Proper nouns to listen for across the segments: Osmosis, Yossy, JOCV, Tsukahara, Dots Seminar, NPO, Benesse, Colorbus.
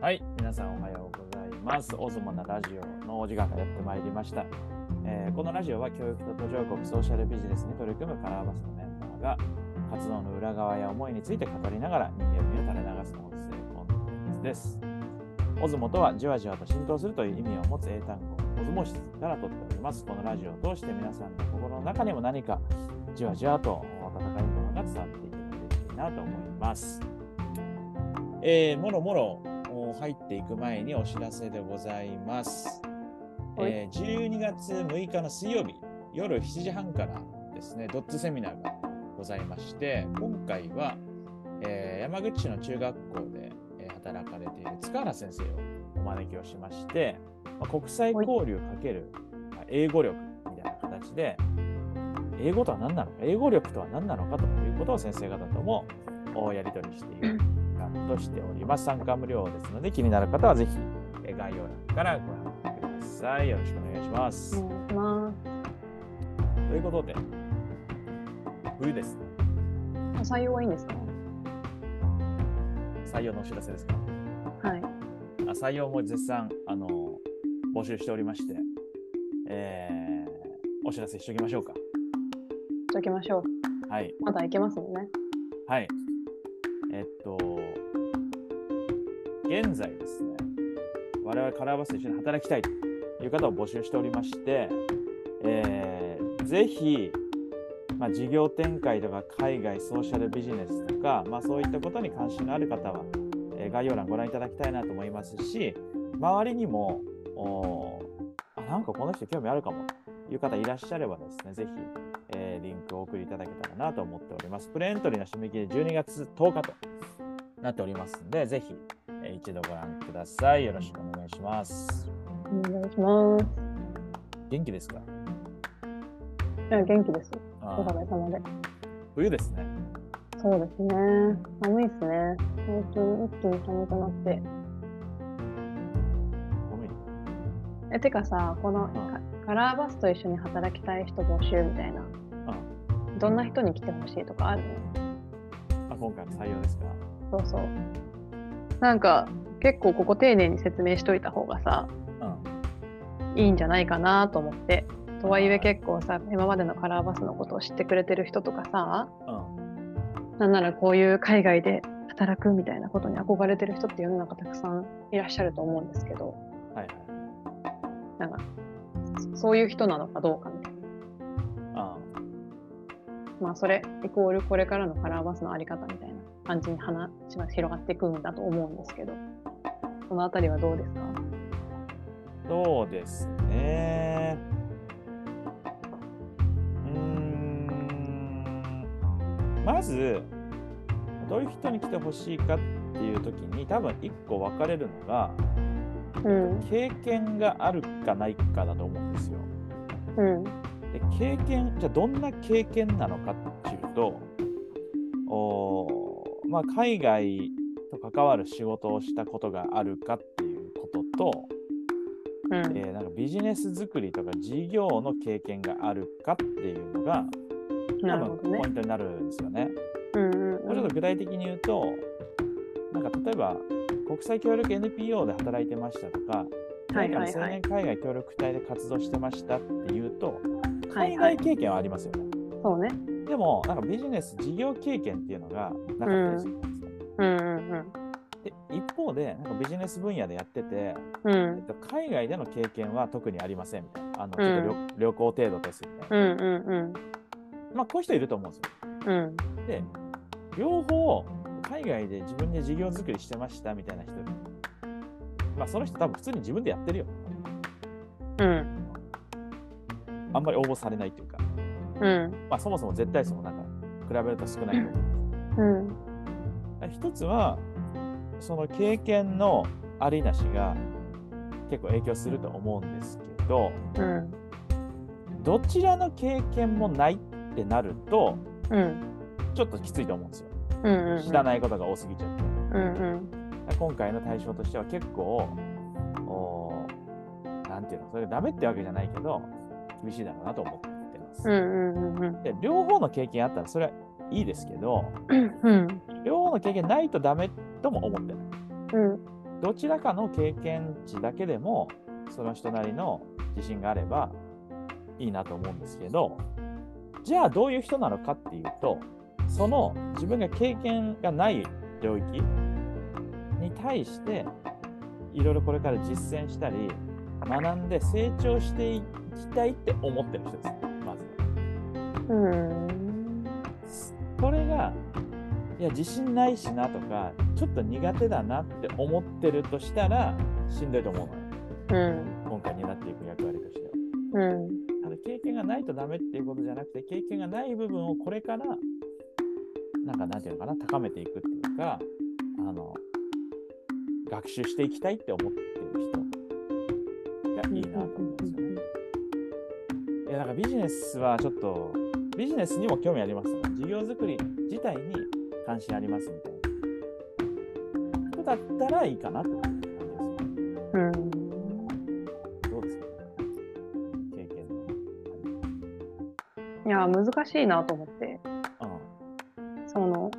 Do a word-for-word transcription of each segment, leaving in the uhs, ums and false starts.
はい、皆さんおはようございます。オズモなラジオのお時間がやってまいりました。えー、このラジオは教育と途上国ソーシャルビジネスに取り組むカラーバスのメンバーが活動の裏側や思いについて語りながら人間味を垂れ流す音声コンテンツです。オズモとはじわじわと浸透するという意味を持つ英単語オズモシスから取っております。このラジオを通して皆さんの心の中にも何かじわじわと温かいものが伝わっていけば嬉しいなと思います。えー、もろもろ入っていく前にお知らせでございます、えー、じゅうにがつむいかの水曜日夜しちじはんからですねドッツセミナーがございまして、今回は、えー、山口市の中学校で働かれている塚原先生をお招きをしまして、まあ、国際交流×英語力みたいな形で英語とは何なのか、英語力とは何なのかということを先生方ともやり取りしているとしております。参加無料ですので、気になる方はぜひ概要欄からご覧ください。よろしくお願いします。お願いします。ということで、冬ですね。採用はいいんですか？採用のお知らせですか？はい。採用も絶賛あの募集しておりまして、えー、お知らせしておきましょうか。しておきましょう。はい。まだいけますもんね。はい。えっと。現在ですね、我々カラーバスと一緒に働きたいという方を募集しておりまして、えー、ぜひ、まあ、事業展開とか海外ソーシャルビジネスとか、まあ、そういったことに関心のある方は、えー、概要欄ご覧いただきたいなと思いますし、周りにもあなんかこの人興味あるかもという方いらっしゃればですね、ぜひ、えー、リンクをお送りいただけたらなと思っております。プレエントリーの締め切りじゅうにがつとおかとなっておりますので、ぜひ一度ご覧ください。よろしくお願いします。お願いします。元気ですか？いや、元気です。おかげさまで。冬ですね。そうですね。寒いですね。最近一気に寒くなって。寒い。え、てかさ、このカラーバスと一緒に働きたい人募集みたいな。ああ、どんな人に来てほしいとかあるの？あ、今回の採用ですか？そうそう。なんか結構ここ丁寧に説明しといた方がさ、うん、いいんじゃないかなと思って。とはいえ結構さ、今までのカラーバスのことを知ってくれてる人とかさ、うん、なんならこういう海外で働くみたいなことに憧れてる人って世の中たくさんいらっしゃると思うんですけど、はいはい、なんかそういう人なのかどうかみたいな、うん、まあそれイコールこれからのカラーバスのあり方みたいな感じに話が広がっていくんだと思うんですけど、そのあたりはどうですか？そうですね。うーん、まずどういう人に来てほしいかっていう時に多分一個分かれるのが、うん、経験があるかないかだと思うんですよ。うん、で経験、じゃあどんな経験なのかっていうと、おまあ、海外と関わる仕事をしたことがあるかっていうことと、うん、えー、なんかビジネス作りとか事業の経験があるかっていうのが多分ポイントになるんですよね。うんうんうん、もうちょっと具体的に言うと、なんか例えば国際協力 エヌピーオー で働いてましたとか、はいはいはい、青年海外協力隊で活動してましたっていうと、海外経験はありますよね。はいはい、そうね。でもなんかビジネス事業経験っていうのがなかったりするんですよ。うんうんうん、で一方でなんかビジネス分野でやってて、うん、えっと、海外での経験は特にありませんみたいな、あのちょっと、うん、旅行程度ですみたいな、うんうんうん、まあこういう人いると思うんですよ。うん、で両方海外で自分で事業作りしてましたみたいな人、まあその人多分普通に自分でやってるよ。うん、あんまり応募されないというか。うん、まあ、そもそも絶対数もなんか比べると少ないと思います。うん、一つはその経験のありなしが結構影響すると思うんですけど、うん、どちらの経験もないってなると、うん、ちょっときついと思うんですよ。うんうんうん、知らないことが多すぎちゃって、うんうん、今回の対象としては結構なんていうの、それがダメってわけじゃないけど厳しいだろうなと思って、うんうんうんうん、で両方の経験あったらそれはいいですけど、うん、両方の経験ないとダメとも思ってない、うん、どちらかの経験値だけでもその人なりの自信があればいいなと思うんですけど、じゃあどういう人なのかっていうと、その自分が経験がない領域に対していろいろこれから実践したり学んで成長していきたいって思ってる人ですね、まず。うん。これがいや自信ないしなとかちょっと苦手だなって思ってるとしたらしんどいと思うのよ、うん、今回担っていく役割としては、うん、ただ経験がないとダメっていうことじゃなくて、経験がない部分をこれからなんかなんていうのかな、高めていくっていうか、あの学習していきたいって思ってる人がいいなと思うんですよね、うん、いやなんかビジネスはちょっとビジネスにも興味ありますよね。事業作り自体に関心ありますみたいな人だったらいいかなって感じですよ、うん、どうですか、ね、経験の。いや難しいなと思って、うん、その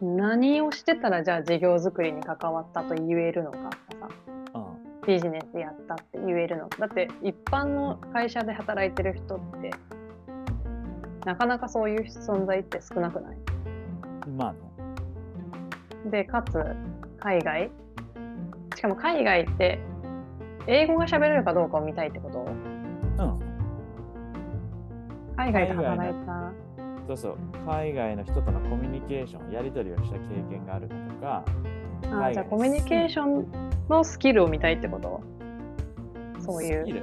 何をしてたらじゃあ事業作りに関わったと言えるのかとかさ、うん、ビジネスやったって言えるのか。だって一般の会社で働いてる人って、うん、なかなかそういう存在って少なくない？まあね、でかつ海外、しかも海外って英語が喋れるかどうかを見たいってこと？うん。海外で働いた。そうそう。海外の人とのコミュニケーション、やり取りをした経験があるかとか。ああ、じゃあコミュニケーションのスキルを見たいってこと？そういう。スキル。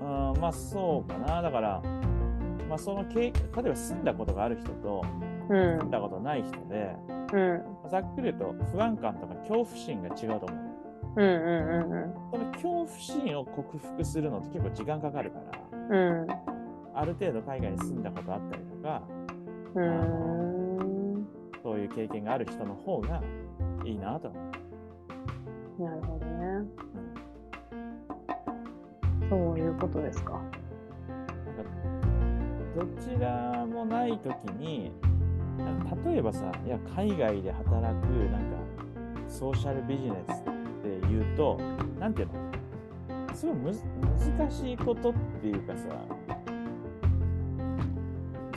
うん、まあそうかな。だから、まあその経例えば住んだことがある人と。うん、見たことない人で、うん、ざっくり言うと不安感とか恐怖心が違うと思う。うんうんうんうん、その恐怖心を克服するのって結構時間かかるから、うん、ある程度海外に住んだことあったりとか、うん、そういう経験がある人の方がいいなと思う。なるほどね、うん、そういうことですか。どちらもないときに例えばさ、いや海外で働くなんかソーシャルビジネスっていうと、なんていうの、すごいむず難しいことっていうかさ、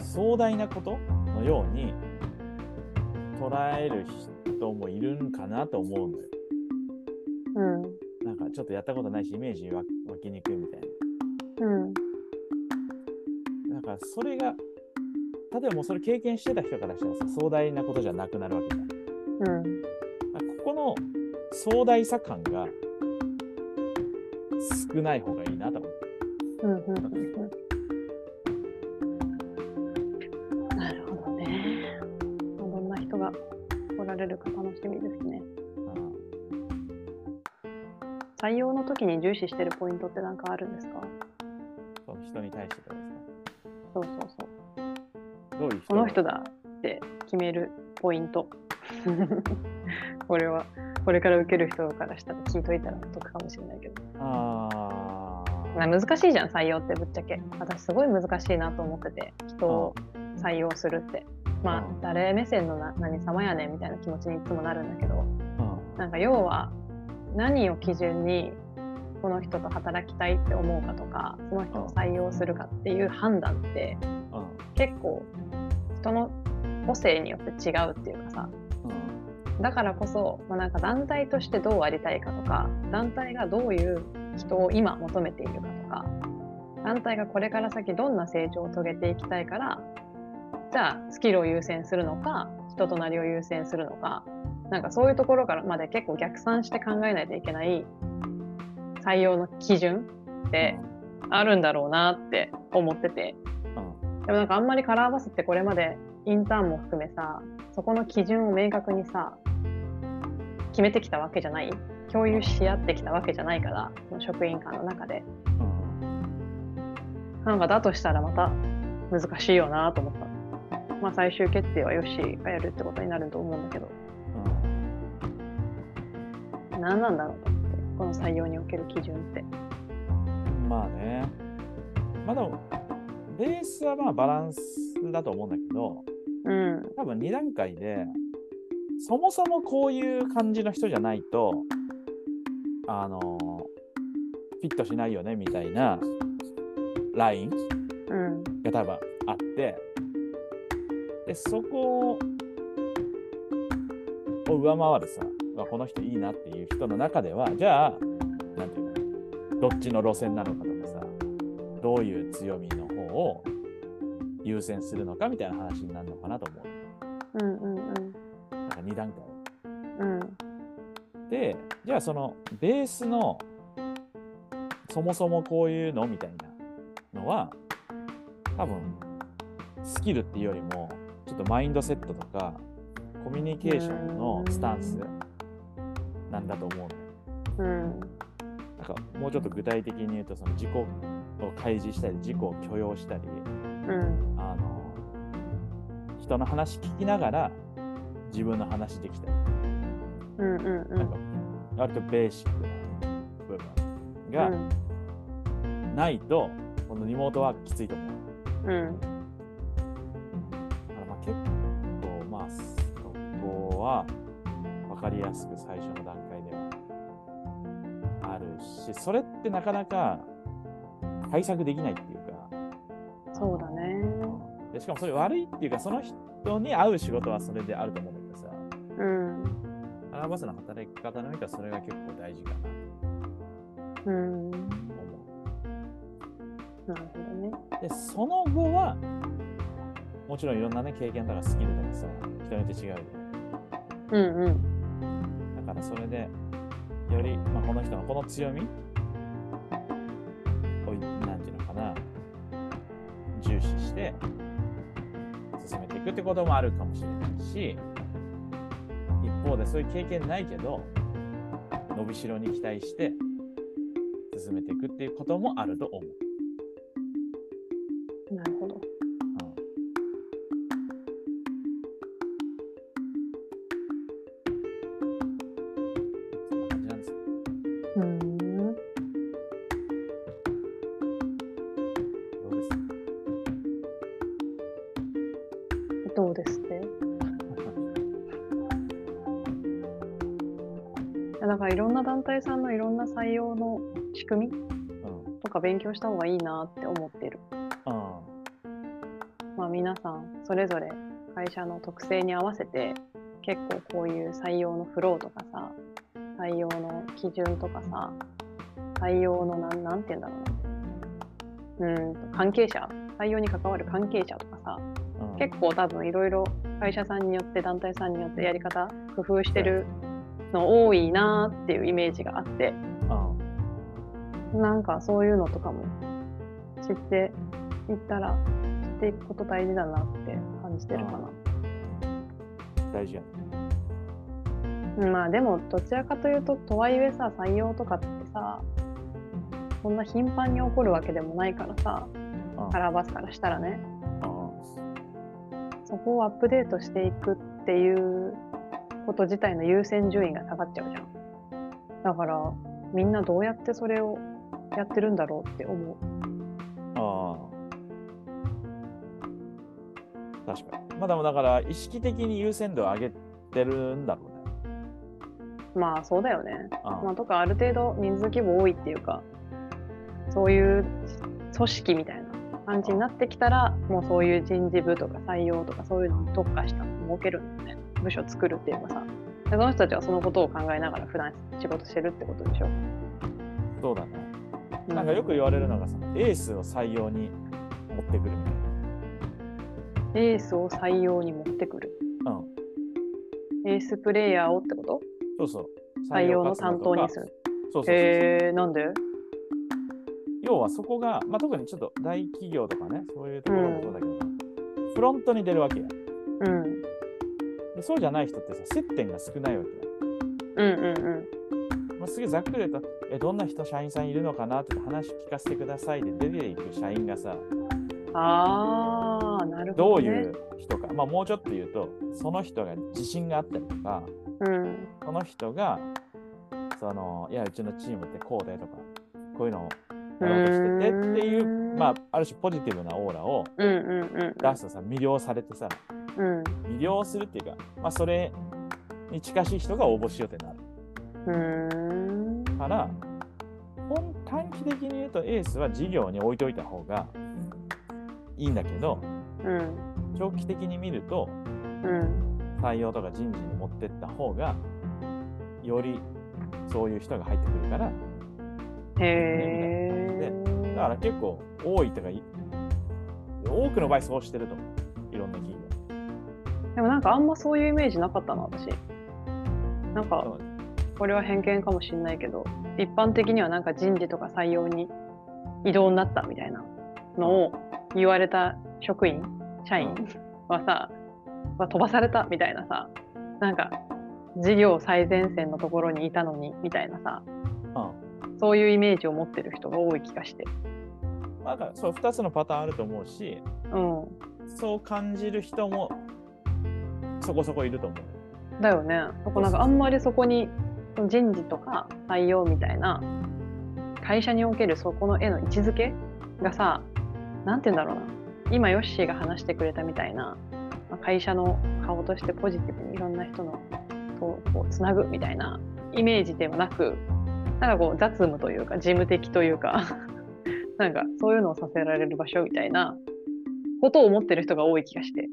壮大なことのように捉える人もいるんかなと思うんだよ、うん、なんかちょっとやったことないしイメージ湧きにくいみたいな、うん、なんかそれが例えばもうそれ経験してた人からしたらさ、壮大なことじゃなくなるわけじゃん、うん、ここの壮大さ感が少ない方がいいなと思って、うんうん、なるほどね。どんな人が来られるか楽しみですね。あ、採用の時に重視してるポイントって何かあるんですか？そう、人に対してですか？そうそうそう、どういう人、この人だって決めるポイントこれはこれから受ける人からしたら聞いといたら得かもしれないけど、あ難しいじゃん採用って。ぶっちゃけ私すごい難しいなと思ってて、人を採用するって、まあ誰目線のな何様やねんみたいな気持ちにいつもなるんだけど、なんか要は何を基準にこの人と働きたいって思うかとか、その人を採用するかっていう判断って結構人の個性によって違うっていうかさ、うん、だからこそ、まあ、なんか団体としてどうありたいかとか、団体がどういう人を今求めているかとか、団体がこれから先どんな成長を遂げていきたいから、じゃあスキルを優先するのか人となりを優先するのか、なんかそういうところからまで結構逆算して考えないといけない採用の基準ってあるんだろうなって思ってて、でもなんかあんまりカラーバスってこれまでインターンも含めさ、そこの基準を明確にさ決めてきたわけじゃない、共有し合ってきたわけじゃないから、その職員間の中で、うん、なんかだとしたらまた難しいよなと思った。まあ最終決定はヨッシーがやるってことになると思うんだけど、うん、何なんだろうと思って、この採用における基準って。まあね、まだベースはまあバランスだと思うんだけど、うん、多分に段階でそもそもこういう感じの人じゃないとあのフィットしないよねみたいなラインが多分あって、うん、でそこを上回るさこの人いいなっていう人の中ではじゃあなんていうのどっちの路線なのかとかさどういう強みの方を優先するのかみたいな話になるのかなと思う。うんうんうん。なんかにだんかい。うん。で、じゃあそのベースのそもそもこういうのみたいなのは多分スキルっていうよりもちょっとマインドセットとかコミュニケーションのスタンスなんだと思う。うん。なんかもうちょっと具体的に言うとその自己を開示したり自己を許容したり。うん、あの人の話聞きながら自分の話できたり、うんうんうん、なんか割とベーシックな部分がないと、うん、このリモートワークきついと思う、うん、だからまあ結構まあそこは分かりやすく最初の段階ではあるしそれってなかなか対策できないっていうそうだね。でしかもそれ悪いっていうかその人に合う仕事はそれであると思うんだけどさ、うん、アラバスの働き方の意味はそれが結構大事かな、うん、思う。なるほどね。でその後はもちろんいろんなね経験とかスキルとかさ人によって違うよ、うんうん、だからそれでより、まあ、この人のこの強み重視して進めていくってこともあるかもしれないし一方でそういう経験ないけど伸びしろに期待して進めていくっていうこともあると思う。なるほど、うん、そんな感じなんですよ。うーんどうですってだからいろんな団体さんのいろんな採用の仕組み、うん、とか勉強した方がいいなって思ってる、うん、まあ皆さんそれぞれ会社の特性に合わせて結構こういう採用のフローとかさ採用の基準とかさ採用のなん、なんて言うんだろうなうん関係者採用に関わる関係者とかさ結構多分いろいろ会社さんによって団体さんによってやり方工夫してるの多いなっていうイメージがあって、うん、なんかそういうのとかも知っていったら知っていくこと大事だなって感じてるかな、うん、大事やね。まあでもどちらかというととはいえさ採用とかってさそんな頻繁に起こるわけでもないからさ、うん、カラーバスからしたらねそこをアップデートしていくっていうこと自体の優先順位が下がっちゃうじゃん。だからみんなどうやってそれをやってるんだろうって思う。ああ、確かに。まあでもだから意識的に優先度を上げてるんだろうね。まあそうだよね。ああまあとかある程度人数規模多いっていうか、そういう組織みたいな。感じになってきたらもうそういう人事部とか採用とかそういうのに特化した設けるんだよね。部署作るっていうかさでその人たちはそのことを考えながら普段仕事してるってことでしょ。そうだね、うん、なんかよく言われるのがさエースを採用に持ってくるみたいな。エースを採用に持ってくる、うん、エースプレイヤーをってこと。そうそう採用の担当にする。そうそうそうそう。えー、なんで要はそこが、まあ、特にちょっと大企業とかねそういうところもそうだけど、うん、フロントに出るわけや、うん、でそうじゃない人ってさ接点が少ないわけや、うんうんうんまあ、すげえざっくり言うとえどんな人社員さんいるのかなって話聞かせてくださいで出ていく社員がさあなるほど、ね、どういう人か、まあ、もうちょっと言うとその人が自信があったりとか、うん、その人がそのいやうちのチームってこうだよとかこういうのをなろうとしててっていう、まあ、ある種ポジティブなオーラを出すとさ魅了されてさ、うん、魅了するっていうか、まあ、それに近しい人が応募しようってなる。うーんから短期的に言うとエースは事業に置いといた方がいいんだけど、うん、長期的に見ると、うん、採用とか人事に持ってった方がよりそういう人が入ってくるから、へー、ね、だから結構多いとか多くの場合そうしてると思う、いろんな企業。でもなんかあんまそういうイメージなかったな私。なんかこれは偏見かもしれないけど、一般的にはなんか人事とか採用に異動になったみたいなのを言われた職員社員はさ、うん、は飛ばされたみたいなさ、なんか事業最前線のところにいたのにみたいなさ、うん、そういうイメージを持ってる人が多い気がして、なんかそうふたつのパターンあると思うし、うん、そう感じる人もそこそこいると思う。だよね。そこなんかあんまりそこに人事とか採用みたいな会社におけるそこの絵の位置づけがさ、なんて言うんだろうな、今ヨッシーが話してくれたみたいな会社の顔としてポジティブにいろんな人のとこうつなぐみたいなイメージではなく、なんかこう雑務というか事務的というかなんかそういうのをさせられる場所みたいなことを思ってる人が多い気がして、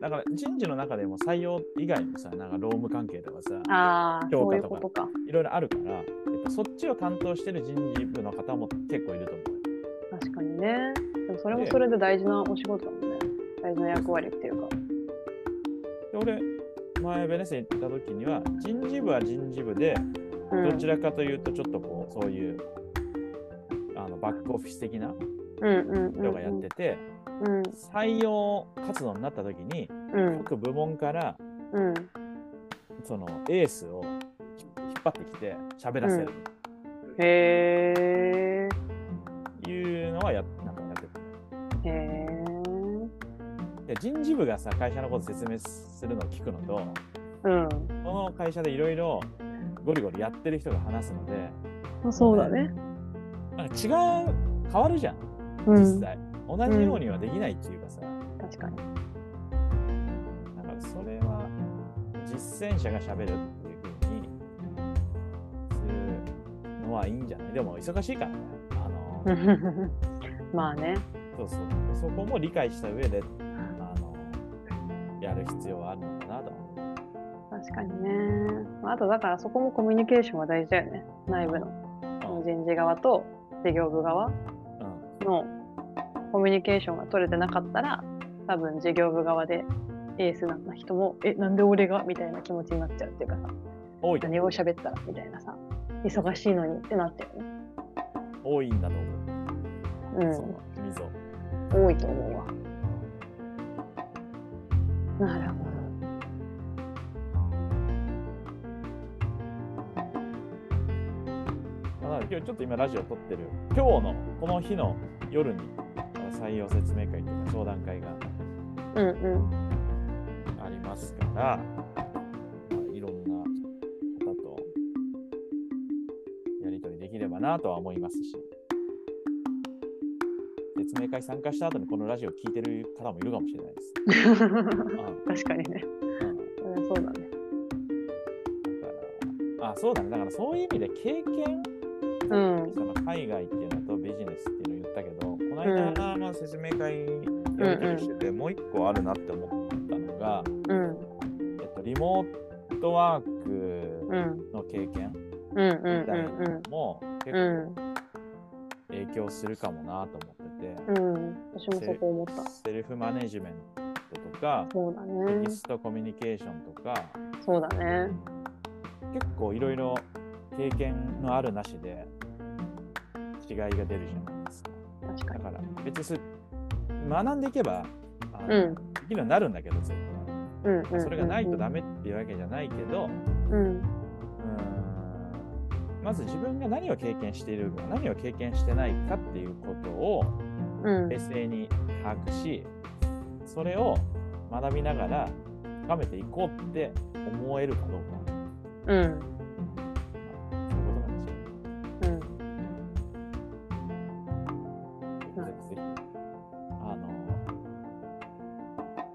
だから人事の中でも採用以外もさ、なんか労務関係とかさ、評価とか、そういうことか、いろいろあるから、やっぱそっちを担当してる人事部の方も結構いると思う。確かにね。でもそれもそれで大事なお仕事だもんね。大事な役割っていうか。で俺前ベネッセ行った時には人事部は人事部で、うん、どちらかというとちょっとこうそういうあのバックオフィス的な人がやってて。うんうんうんうん、うん、採用活動になった時に、うん、各部門から、うん、そのエースを引っ張ってきて喋らせる、うん、へーいうのはやなんかやってる。へー。で人事部がさ会社のこと説明するのを聞くのと、うん、この会社でいろいろゴリゴリやってる人が話すので、うん、そうだね、なんか違う変わるじゃん実際、うん、同じようにはできないっていうかさ、うん、確かに。だからそれは実践者が喋るっていう風にするのはいいんじゃない？でも忙しいからね、あのー、まあね、そうそう、そこも理解した上で、あのー、やる必要はあるのかなと思う。確かにね。あとだからそこもコミュニケーションは大事だよね。内部の、うん、人事側と事業部側の、うん、コミュニケーションが取れてなかったら、多分事業部側でエースな人も、え、なんで俺がみたいな気持ちになっちゃうっていうかさ、多い、何を喋ったらみたいなさ、忙しいのにってなってるね。多いんだと思う。うん。その溝。多いと思うわ。なるほど。まあ、今日ちょっと今ラジオ撮ってる。今日のこの日の夜に。採用説明会というか商談会がありますから、うんうん、いろんな方とやり取りできればなとは思いますし、説明会参加した後にこのラジオ聞いてる方もいるかもしれないです確かにね、うんうん、そうだね。だからあ、そうだね。だからそういう意味で経験、うん、その海外っていうのとビジネスっていうのを言ったけど、この間の説明会やり取りしてて、うんうん、もう一個あるなって思ったのが、うんえっと、リモートワークの経験みたいなのも結構影響するかもなと思ってて、うん、私もそこ思った。セルフマネジメントとか、そうだね、テキストコミュニケーションとか、そうだね、結構いろいろ経験のあるなしで違いが出るじゃないですか。確かに。だから別に学んでいけば、あの、うん、できるようになるんだけど、絶対、うんうん、それがないとダメっていうわけじゃないけど、うん、うんまず自分が何を経験しているか、何を経験してないかっていうことを冷静に把握し、うん、それを学びながら深めていこうって思えるかどうか、うん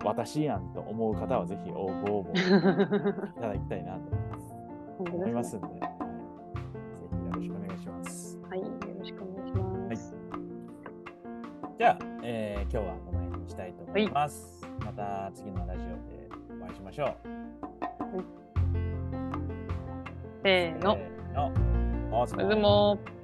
私やんと思う方はぜひ応募応募いただきたいなと思いますので、ぜひよろしくお願いします。はい、よろしくお願いします。はい、じゃあ、えー、今日はこの辺にしたいと思います。はい、また次のラジオでお会いしましょう。はい、せーの。せーの。お疲れ様。